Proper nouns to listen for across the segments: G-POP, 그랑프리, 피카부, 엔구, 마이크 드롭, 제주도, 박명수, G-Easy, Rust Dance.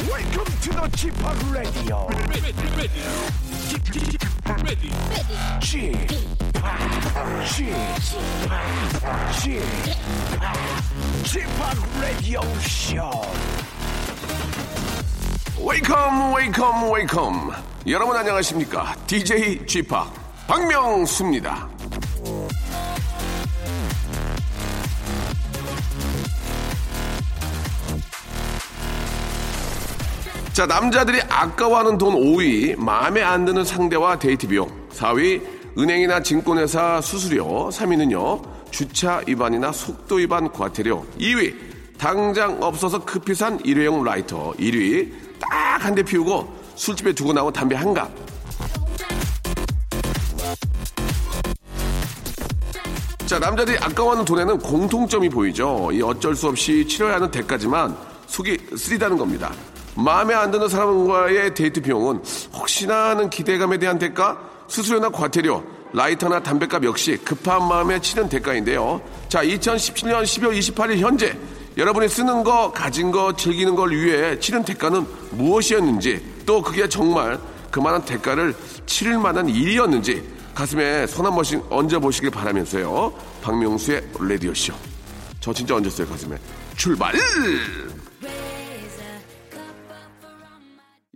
Welcome to the G-POP Radio. G-POP Radio Show. Welcome, welcome, welcome. 여러분 안녕하십니까? DJ G-POP 박명수입니다. 자, 남자들이 아까워하는 돈 5위, 마음에 안 드는 상대와 데이트 비용. 4위, 은행이나 증권회사 수수료. 3위는요, 주차 위반이나 속도 위반 과태료. 2위, 당장 없어서 급히 산 일회용 라이터. 1위, 딱 한 대 피우고 술집에 두고 나온 담배 한 갑. 자, 남자들이 아까워하는 돈에는 공통점이 보이죠. 이 어쩔 수 없이 치러야 하는 대가지만 속이 쓰리다는 겁니다. 마음에 안 드는 사람과의 데이트 비용은 혹시나 하는 기대감에 대한 대가, 수수료나 과태료, 라이터나 담배값 역시 급한 마음에 치는 대가인데요. 자, 2017년 12월 28일 현재 여러분이 쓰는 거, 가진 거, 즐기는 걸 위해 치른 대가는 무엇이었는지, 또 그게 정말 그만한 대가를 치를 만한 일이었는지 가슴에 손 한 번씩 얹어보시길 바라면서요. 박명수의 라디오쇼. 저 진짜 얹었어요, 가슴에. 출발!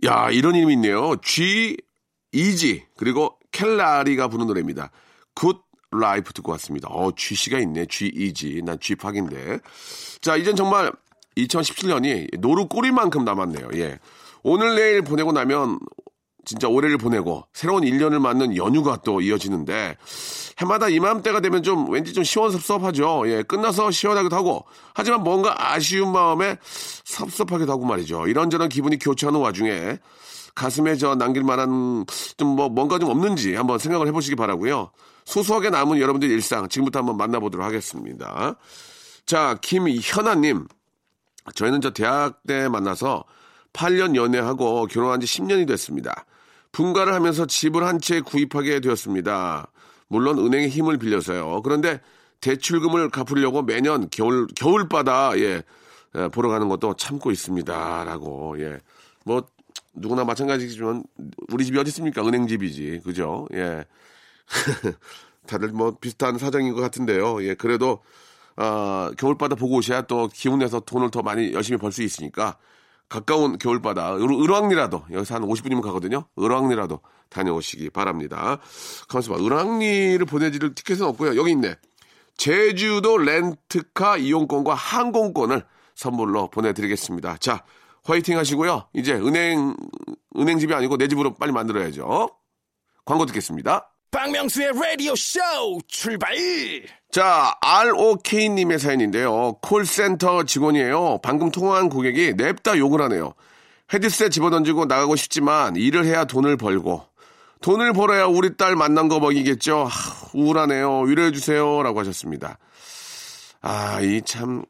야, 이런 이름이 있네요. G-Easy 그리고 켈라리가 부른 노래입니다. 굿 라이프 듣고 왔습니다. G씨가 있네. G-Easy. 난 G-POP인데. 자, 이젠 정말 2017년이 노루 꼬리만큼 남았네요. 예, 오늘 내일 보내고 나면 진짜 올해를 보내고 새로운 1년을 맞는 연휴가 또 이어지는데, 해마다 이맘때가 되면 좀 왠지 좀 시원섭섭하죠. 예, 끝나서 시원하기도 하고, 하지만 뭔가 아쉬운 마음에 섭섭하기도 하고 말이죠. 이런저런 기분이 교차하는 와중에 가슴에 저 남길 만한 좀 뭔가 좀 없는지 한번 생각을 해보시기 바라고요. 소소하게 남은 여러분들 일상 지금부터 한번 만나보도록 하겠습니다. 자, 김현아님, 저희는 저 대학 때 만나서 8년 연애하고 결혼한 지 10년이 됐습니다. 분가를 하면서 집을 한 채 구입하게 되었습니다. 물론 은행의 힘을 빌려서요. 그런데 대출금을 갚으려고 매년 겨울바다 보러 가는 것도 참고 있습니다라고. 예, 뭐 누구나 마찬가지지만 우리 집이 어디 있습니까? 은행 집이지, 그죠? 예, 다들 뭐 비슷한 사정인 것 같은데요. 예, 그래도 겨울바다 보고 오셔야 또 기운 내서 돈을 더 많이 열심히 벌 수 있으니까. 가까운 겨울바다, 을왕리라도, 여기서 한 50분이면 가거든요. 을왕리라도 다녀오시기 바랍니다. 가만있어 봐. 을왕리를 보내줄 티켓은 없고요. 여기 있네. 제주도 렌트카 이용권과 항공권을 선물로 보내드리겠습니다. 자, 화이팅 하시고요. 이제 은행집이 아니고 내 집으로 빨리 만들어야죠. 광고 듣겠습니다. 박명수의 라디오 쇼 출발! 자, ROK님의 사연인데요. 콜센터 직원이에요. 방금 통화한 고객이 냅다 욕을 하네요. 헤드셋 집어던지고 나가고 싶지만 일을 해야 돈을 벌고, 돈을 벌어야 우리 딸 만난 거 먹이겠죠. 우울하네요. 위로해 주세요. 라고 하셨습니다. 아, 이 참...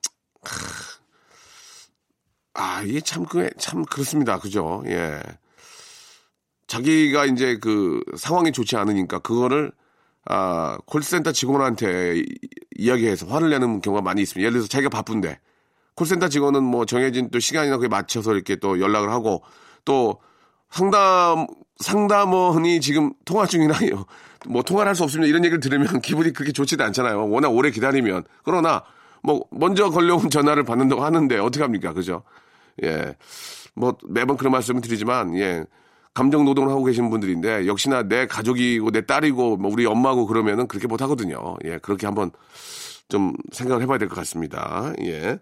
참 그렇습니다. 그죠? 예. 자기가 이제 그 상황이 좋지 않으니까 그거를 콜센터 직원한테 이야기해서 화를 내는 경우가 많이 있습니다. 예를 들어서 자기가 바쁜데 콜센터 직원은 뭐 정해진 또 시간이나 그에 맞춰서 이렇게 또 연락을 하고, 또 상담원이 지금 통화 중이나요, 뭐 통화를 할 수 없습니다, 이런 얘기를 들으면 기분이 그렇게 좋지도 않잖아요. 워낙 오래 기다리면. 그러나 뭐 먼저 걸려온 전화를 받는다고 하는데 어떻게 합니까, 그죠? 예, 뭐 매번 그런 말씀을 드리지만, 예, 감정 노동을 하고 계신 분들인데, 역시나 내 가족이고 내 딸이고 뭐 우리 엄마고 그러면은 그렇게 못 하거든요. 예, 그렇게 한번 좀 생각을 해봐야 될 것 같습니다. 예,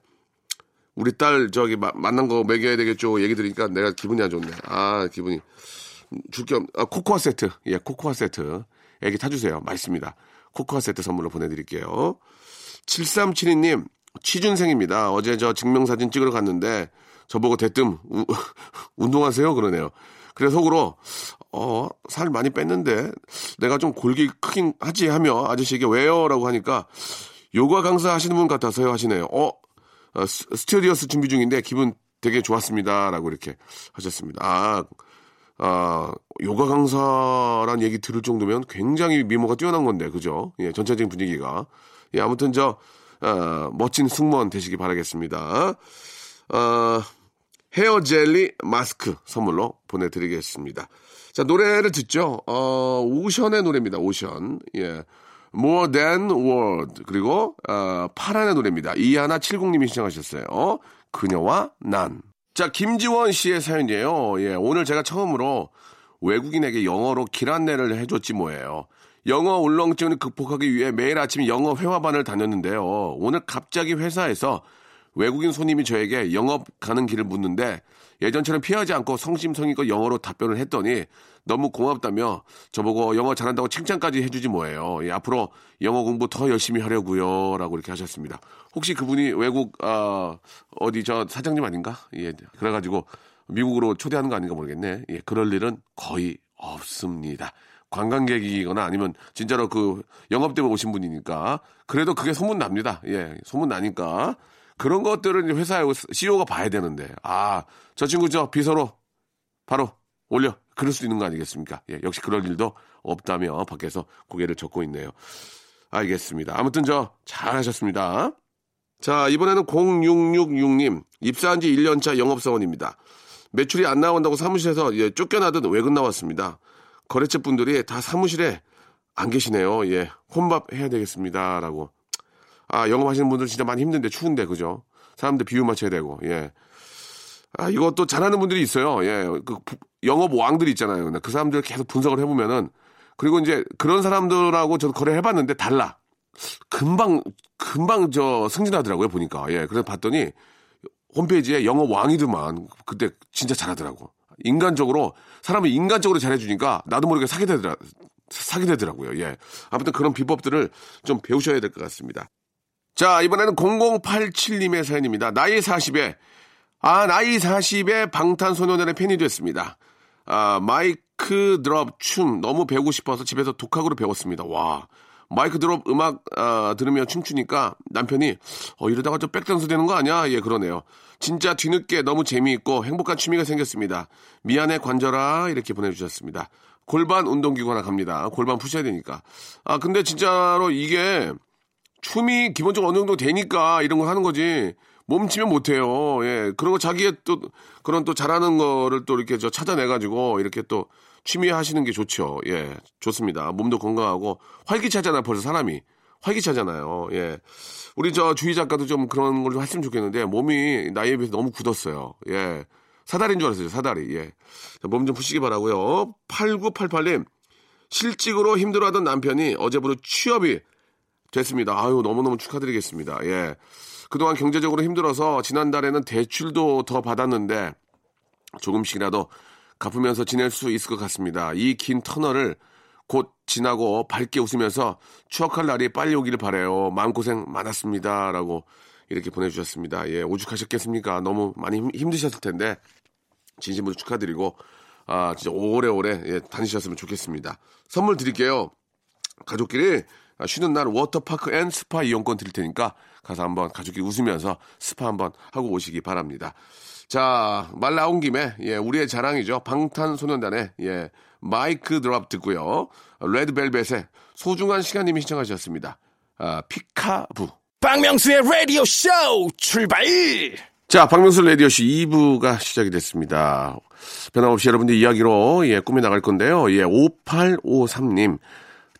우리 딸 저기 만난 거 먹여야 되겠죠. 얘기 들으니까 내가 기분이 안 좋네. 아, 기분이 줄겸 코코아 세트, 예, 코코아 세트 애기 타주세요. 맛있습니다. 코코아 세트 선물로 보내드릴게요. 7372님, 취준생입니다. 어제 저 증명사진 찍으러 갔는데 저보고 대뜸 운동하세요 그러네요. 그래서 속으로 살 많이 뺐는데 내가 좀 골기 크긴 하지 하며 아저씨에게 왜요? 라고 하니까 요가 강사 하시는 분 같아서요 하시네요. 스튜디오스 준비 중인데 기분 되게 좋았습니다. 라고 이렇게 하셨습니다. 요가 강사란 얘기 들을 정도면 굉장히 미모가 뛰어난 건데, 그죠? 예, 전체적인 분위기가. 예, 아무튼 멋진 승무원 되시기 바라겠습니다. 헤어 젤리 마스크 선물로 보내드리겠습니다. 자, 노래를 듣죠. 오션의 노래입니다. 오션. 예. More Than World. 그리고, 파란의 노래입니다. 2170님이 신청하셨어요. 그녀와 난. 자, 김지원 씨의 사연이에요. 예. 오늘 제가 처음으로 외국인에게 영어로 길 안내를 해줬지 뭐예요. 영어 울렁증을 극복하기 위해 매일 아침 영어 회화반을 다녔는데요. 오늘 갑자기 회사에서 외국인 손님이 저에게 영업 가는 길을 묻는데 예전처럼 피하지 않고 성심성의껏 영어로 답변을 했더니 너무 고맙다며 저보고 영어 잘한다고 칭찬까지 해주지 뭐예요. 예, 앞으로 영어 공부 더 열심히 하려고요. 라고 이렇게 하셨습니다. 혹시 그분이 외국 어디 저 사장님 아닌가? 예, 그래가지고 미국으로 초대하는 거 아닌가 모르겠네. 예, 그럴 일은 거의 없습니다. 관광객이거나 아니면 진짜로 그 영업 때문에 오신 분이니까 그래도 그게 소문납니다. 예, 소문나니까 그런 것들은 회사에 CEO가 봐야 되는데 저 친구 저 비서로 바로 올려 그럴 수도 있는 거 아니겠습니까? 예, 역시 그럴 일도 없다며 밖에서 고개를 젓고 있네요. 알겠습니다. 아무튼 저 잘하셨습니다. 자, 이번에는 0666님 입사한 지 1년차 영업사원입니다. 매출이 안 나온다고 사무실에서 예, 쫓겨나듯 외근 나왔습니다. 거래처 분들이 다 사무실에 안 계시네요. 예, 혼밥 해야 되겠습니다. 라고. 영업하시는 분들 진짜 많이 힘든데, 추운데, 그죠? 사람들 비유 맞춰야 되고, 예. 이것도 잘하는 분들이 있어요. 예. 영업 왕들이 있잖아요. 근데 그 사람들 계속 분석을 해보면은, 그리고 이제 그런 사람들하고 저도 거래해봤는데 달라. 금방 승진하더라고요, 보니까. 예. 그래서 봤더니, 홈페이지에 영업 왕이더만, 그때 진짜 잘하더라고. 인간적으로 사람이 인간적으로 잘해주니까 나도 모르게 사게 되더라고요. 예, 아무튼 그런 비법들을 좀 배우셔야 될 것 같습니다. 자, 이번에는 0087님의 사연입니다. 나이 40에 방탄소년단의 팬이 됐습니다. 마이크 드롭 춤 너무 배우고 싶어서 집에서 독학으로 배웠습니다. 와, 마이크 드롭 음악 들으며 춤추니까 남편이 이러다가 좀 백댄스 되는 거 아니야? 예, 그러네요. 진짜 뒤늦게 너무 재미있고 행복한 취미가 생겼습니다. 미안해 관절아. 이렇게 보내주셨습니다. 골반 운동기구 하나 갑니다. 골반 푸셔야 되니까. 근데 진짜로 이게 춤이 기본적으로 어느 정도 되니까 이런 걸 하는 거지 몸치면 못해요. 예, 그런 거 자기의 또 그런 또 잘하는 거를 또 이렇게 저 찾아내가지고 이렇게 또 취미 하시는 게 좋죠. 예, 좋습니다. 몸도 건강하고 활기차잖아요. 벌써 사람이 활기차잖아요. 예, 우리 저 주희 작가도 좀 그런 걸 좀 했으면 좋겠는데 몸이 나이에 비해서 너무 굳었어요. 예, 사다리인 줄 알았어요. 사다리. 예, 몸 좀 푸시기 바라고요. 8988님 실직으로 힘들어하던 남편이 어제부로 취업이 됐습니다. 아유, 너무너무 축하드리겠습니다. 예, 그동안 경제적으로 힘들어서 지난달에는 대출도 더 받았는데 조금씩이라도 갚으면서 지낼 수 있을 것 같습니다. 이 긴 터널을 곧 지나고 밝게 웃으면서 추억할 날이 빨리 오기를 바라요. 마음고생 많았습니다. 라고 이렇게 보내주셨습니다. 예, 오죽하셨겠습니까? 너무 많이 힘드셨을 텐데 진심으로 축하드리고 진짜 오래오래 예, 다니셨으면 좋겠습니다. 선물 드릴게요. 가족끼리 쉬는 날 워터파크 앤 스파 이용권 드릴 테니까 가서 한번 가족끼리 웃으면서 스파 한번 하고 오시기 바랍니다. 자, 말 나온 김에 예, 우리의 자랑이죠. 방탄소년단의 예, 마이크 드롭 듣고요. 레드벨벳의 소중한 시간님이 신청하셨습니다. 피카부. 박명수의 라디오 쇼 출발! 자, 박명수 라디오 쇼 2부가 시작이 됐습니다. 변함없이 여러분들 이야기로 예, 꾸며 나갈 건데요. 예, 5853님.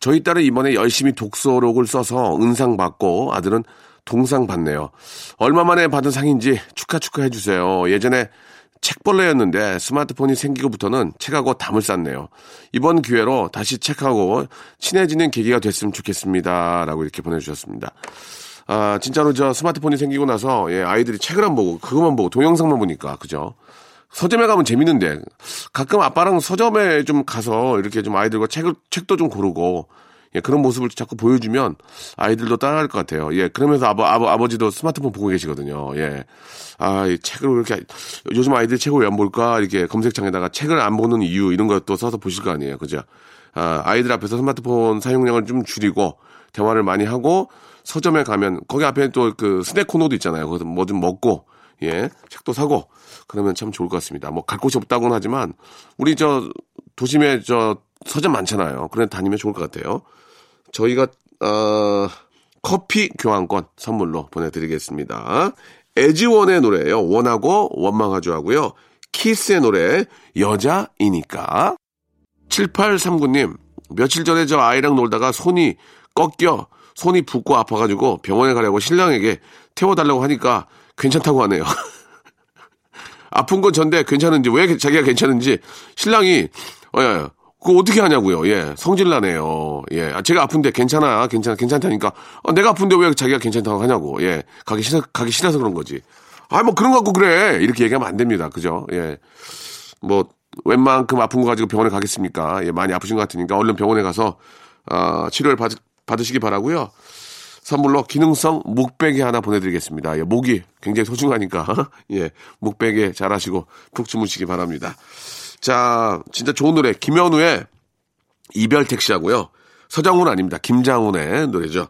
저희 딸은 이번에 열심히 독서록을 써서 은상 받고 아들은 동상 받네요. 얼마 만에 받은 상인지 축하 해주세요. 예전에 책벌레였는데 스마트폰이 생기고부터는 책하고 담을 쌌네요. 이번 기회로 다시 책하고 친해지는 계기가 됐으면 좋겠습니다. 라고 이렇게 보내주셨습니다. 진짜로 저 스마트폰이 생기고 나서 예, 아이들이 책을 안 보고 그것만 보고 동영상만 보니까 그죠? 서점에 가면 재밌는데 가끔 아빠랑 서점에 좀 가서 이렇게 좀 아이들과 책도 좀 고르고 예, 그런 모습을 자꾸 보여주면 아이들도 따라할 것 같아요. 예, 그러면서 아버지도 스마트폰 보고 계시거든요. 예, 이 책을 이렇게 요즘 아이들 책을 왜 안 볼까 이렇게 검색창에다가 책을 안 보는 이유 이런 것도 써서 보실 거 아니에요, 그죠? 아이들 앞에서 스마트폰 사용량을 좀 줄이고 대화를 많이 하고 서점에 가면 거기 앞에 또 그 스낵 코너도 있잖아요. 거기서 뭐 좀 먹고. 예, 책도 사고 그러면 참 좋을 것 같습니다. 뭐 갈 곳이 없다고는 하지만 우리 저 도심에 저 서점 많잖아요. 그래 다니면 좋을 것 같아요. 저희가 커피 교환권 선물로 보내드리겠습니다. 에지원의 노래예요. 원하고 원망하죠 하고요. 키스의 노래 여자이니까. 7839님, 며칠 전에 저 아이랑 놀다가 손이 꺾여 손이 붓고 아파가지고 병원에 가려고 신랑에게 태워달라고 하니까 괜찮다고 하네요. 아픈 건 전데 괜찮은지, 왜 자기가 괜찮은지 신랑이 예, 그거 어떻게 하냐고요. 예, 성질나네요. 예, 제가 아픈데 괜찮다니까 내가 아픈데 왜 자기가 괜찮다고 하냐고. 예, 가기 싫어서 그런 거지. 아, 뭐 그런 거 갖고 그래 이렇게 얘기하면 안 됩니다. 그죠? 예, 뭐 웬만큼 아픈 거 가지고 병원에 가겠습니까? 예, 많이 아프신 것 같으니까 얼른 병원에 가서 치료를 받으시기 바라고요. 선물로 기능성 목베개 하나 보내드리겠습니다. 예, 목이 굉장히 소중하니까 예, 목베개 잘하시고 푹 주무시기 바랍니다. 자, 진짜 좋은 노래 김현우의 이별 택시하고요. 서장훈 아닙니다. 김장훈의 노래죠.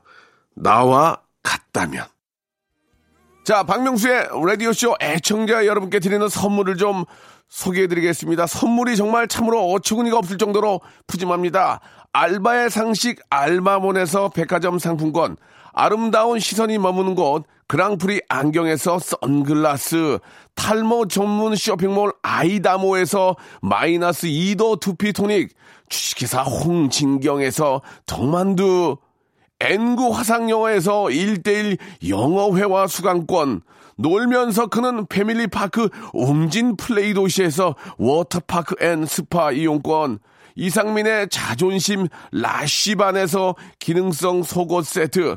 나와 같다면. 자, 박명수의 라디오쇼 애청자 여러분께 드리는 선물을 좀 소개해드리겠습니다. 선물이 정말 참으로 어처구니가 없을 정도로 푸짐합니다. 알바의 상식 알바몬에서 백화점 상품권, 아름다운 시선이 머무는 곳 그랑프리 안경에서 선글라스, 탈모 전문 쇼핑몰 아이다모에서 마이너스 2도 두피토닉, 주식회사 홍진경에서 덕만두, 엔구 화상영어에서 1:1 영어회화 수강권, 놀면서 크는 패밀리파크 웅진플레이 도시에서 워터파크 앤 스파 이용권, 이상민의 자존심 라쉬반에서 기능성 속옷 세트,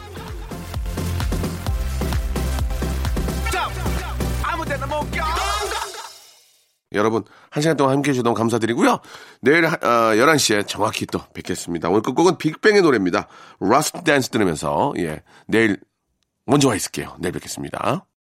여러분, 한 시간 동안 함께해 주셔서 너무 감사드리고요. 내일 11시에 정확히 또 뵙겠습니다. 오늘 끝곡은 빅뱅의 노래입니다. Rust Dance 들으면서 예, 내일 먼저 와 있을게요. 내일 뵙겠습니다.